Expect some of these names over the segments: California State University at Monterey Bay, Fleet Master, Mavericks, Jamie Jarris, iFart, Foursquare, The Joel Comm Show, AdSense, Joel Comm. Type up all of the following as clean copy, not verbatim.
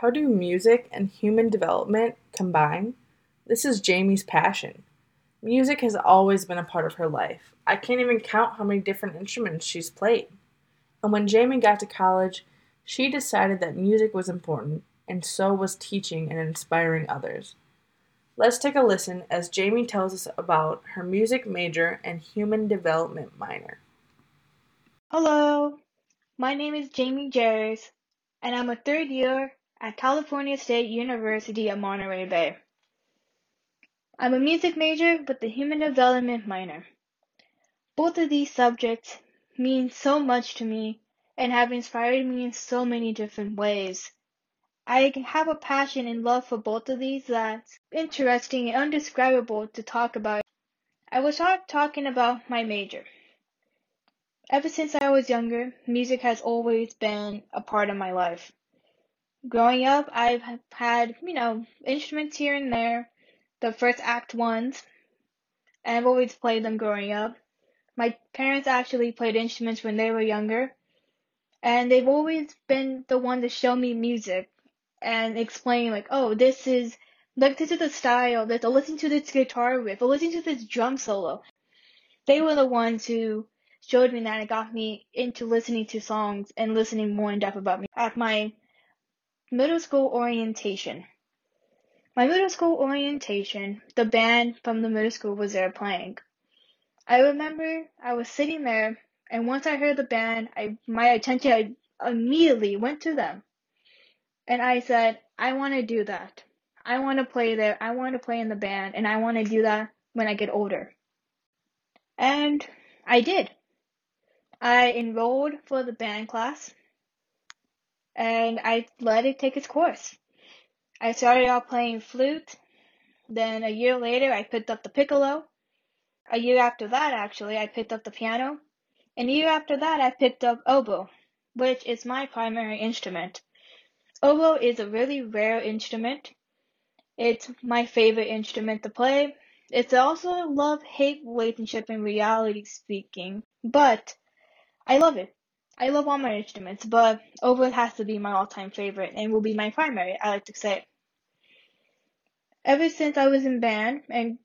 How do music and human development combine? This is Jamie's passion. Music has always been a part of her life. I can't even count how many different instruments she's played. And when Jamie got to college, she decided that music was important, and so was teaching and inspiring others. Let's take a listen as Jamie tells us about her music major and human development minor. Hello, my name is Jamie Jarris, and I'm a third year at California State University at Monterey Bay. I'm a music major with a human development minor. Both of these subjects mean so much to me and have inspired me in so many different ways. I have a passion and love for both of these that's interesting and indescribable to talk about. I will start talking about my major. Ever since I was younger, music has always been a part of my life. Growing up, I've had, instruments here and there, the first act ones, and I've always played them growing up. My parents actually played instruments when they were younger, and they've always been the one to show me music and explain, this is the style, that I'll listen to this guitar riff, I'll listen to this drum solo. They were the ones who showed me that and got me into listening to songs and listening more in depth about me at my middle school orientation. My middle school orientation, the band from the middle school was there playing. I remember I was sitting there, and once I heard the band, my attention immediately went to them. And I said, I want to do that. I want to play there. I want to play in the band. And I want to do that when I get older. And I did. I enrolled for the band class. And I let it take its course. I started out playing flute. Then a year later, I picked up the piccolo. A year after that, actually, I picked up the piano. And a year after that, I picked up oboe, which is my primary instrument. Oboe is a really rare instrument. It's my favorite instrument to play. It's also a love-hate relationship in reality speaking, but I love it. I love all my instruments, but oboe has to be my all-time favorite and will be my primary, I like to say. Ever since I was in band and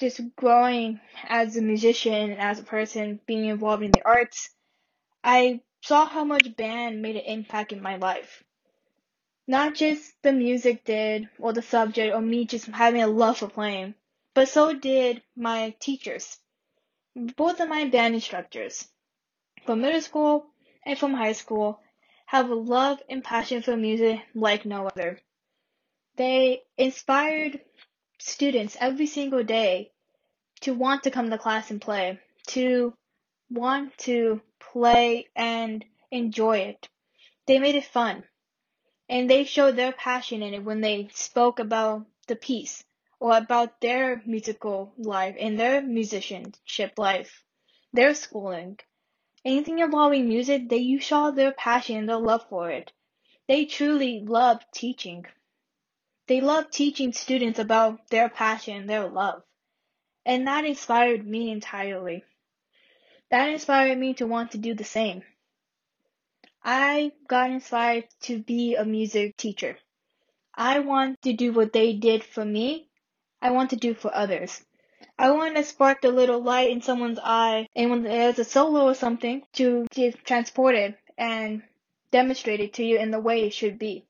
just growing as a musician, as a person, being involved in the arts, I saw how much band made an impact in my life. Not just the music did, or the subject, or me just having a love for playing, but so did my teachers. Both of my band instructors, from middle school and from high school, have a love and passion for music like no other. They inspired students every single day to want to come to class and play, to want to play and enjoy it. They made it fun. And they showed their passion in it when they spoke about the piece or about their musical life and their musicianship life, their schooling. Anything involving music, you saw their passion and their love for it. They truly loved teaching. They loved teaching students about their passion, their love. And that inspired me entirely. That inspired me to want to do the same. I got inspired to be a music teacher. I want to do what they did for me. I want to do for others. I want to spark the little light in someone's eye, and when there's a solo or something, to get transported and demonstrate it to you in the way it should be.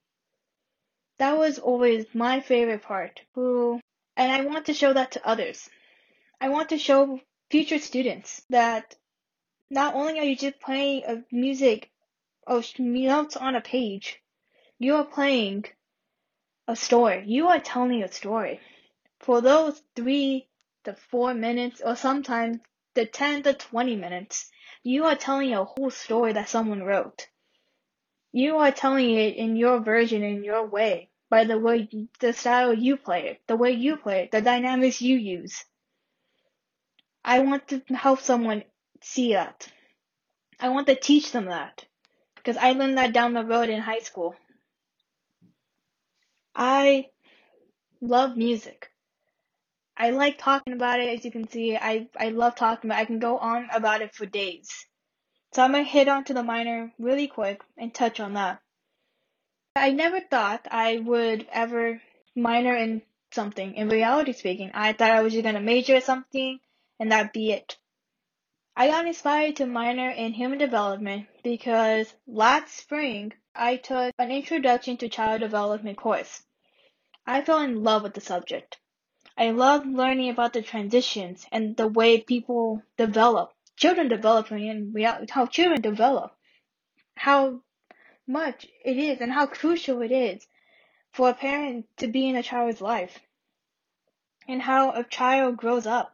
That was always my favorite part. And I want to show that to others. I want to show future students that not only are you just playing music, notes on a page. You are playing a story. You are telling a story. For those 3 to 4 minutes, or sometimes the 10 to 20 minutes, you are telling a whole story that someone wrote. You are telling it in your version, in your way, by the way, the style you play it, the way you play it, the dynamics you use. I want to help someone see that. I want to teach them that. Because I learned that down the road in high school. I love music. I like talking about it, as you can see. I love talking about it. I can go on about it for days. So I'm going to head on to the minor really quick and touch on that. I never thought I would ever minor in something. In reality speaking, I thought I was just going to major at something and that'd be it. I got inspired to minor in human development because last spring I took an Introduction to Child Development course. I fell in love with the subject. I loved learning about the transitions and the way people develop, children developing, and how children develop, how much it is and how crucial it is for a parent to be in a child's life, and how a child grows up.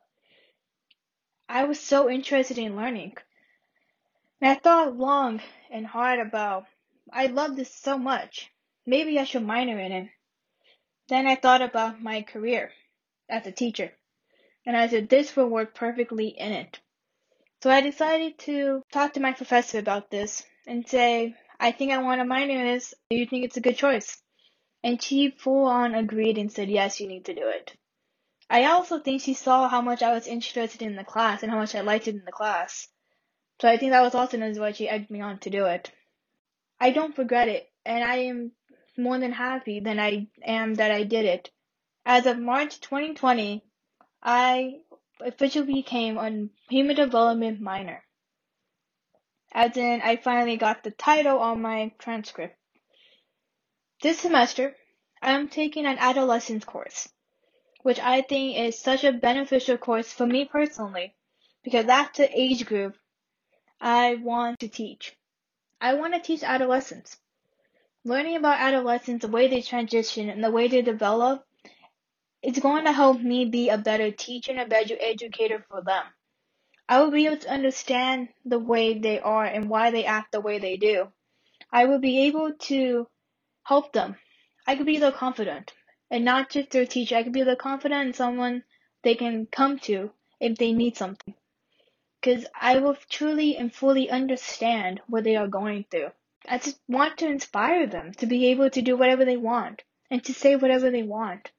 I was so interested in learning, and I thought long and hard about, I love this so much, maybe I should minor in it. Then I thought about my career as a teacher, and I said this will work perfectly in it. So I decided to talk to my professor about this and say, I think I want to minor in this. Do you think it's a good choice? And she full on agreed and said, yes, you need to do it. I also think she saw how much I was interested in the class and how much I liked it in the class. So I think that was also why she egged me on to do it. I don't regret it, and I am more than happy than I am that I did it. As of March 2020, I officially became a human development minor. As in, I finally got the title on my transcript. This semester, I am taking an adolescence course, which I think is such a beneficial course for me personally, because that's the age group I want to teach. I want to teach adolescents. Learning about adolescents, the way they transition and the way they develop, it's going to help me be a better teacher and a better educator for them. I will be able to understand the way they are and why they act the way they do. I will be able to help them. I could be their confidant, and not just their teacher. I could be their confidant and someone they can come to if they need something, because I will truly and fully understand what they are going through. I just want to inspire them to be able to do whatever they want and to say whatever they want.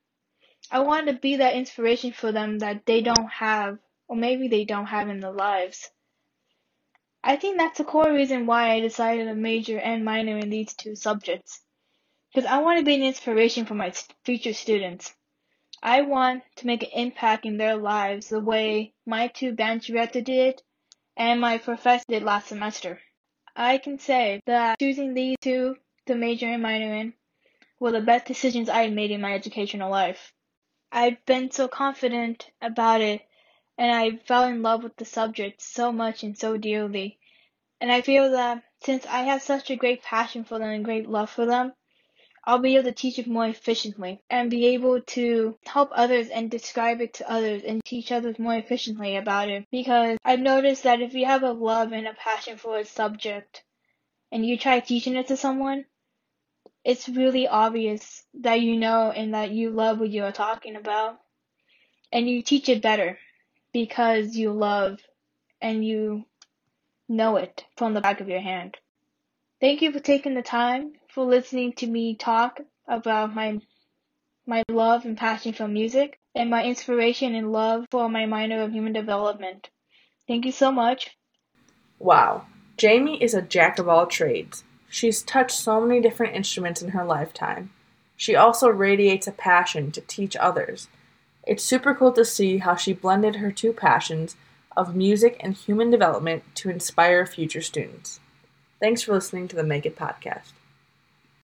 I want to be that inspiration for them that they don't have, or maybe they don't have in their lives. I think that's the core reason why I decided to major and minor in these two subjects, because I want to be an inspiration for my future students. I want to make an impact in their lives the way my two band director did and my professor did last semester. I can say that choosing these two to major and minor in were the best decisions I made in my educational life. I've been so confident about it, and I fell in love with the subject so much and so dearly. And I feel that since I have such a great passion for them and great love for them, I'll be able to teach it more efficiently and be able to help others and describe it to others and teach others more efficiently about it. Because I've noticed that if you have a love and a passion for a subject and you try teaching it to someone, it's really obvious that you know and that you love what you are talking about. And you teach it better because you love and you know it from the back of your hand. Thank you for taking the time for listening to me talk about my love and passion for music and my inspiration and love for my minor of human development. Thank you so much. Wow. Jamie is a jack of all trades. She's touched so many different instruments in her lifetime. She also radiates a passion to teach others. It's super cool to see how she blended her two passions of music and human development to inspire future students. Thanks for listening to the Make It Podcast.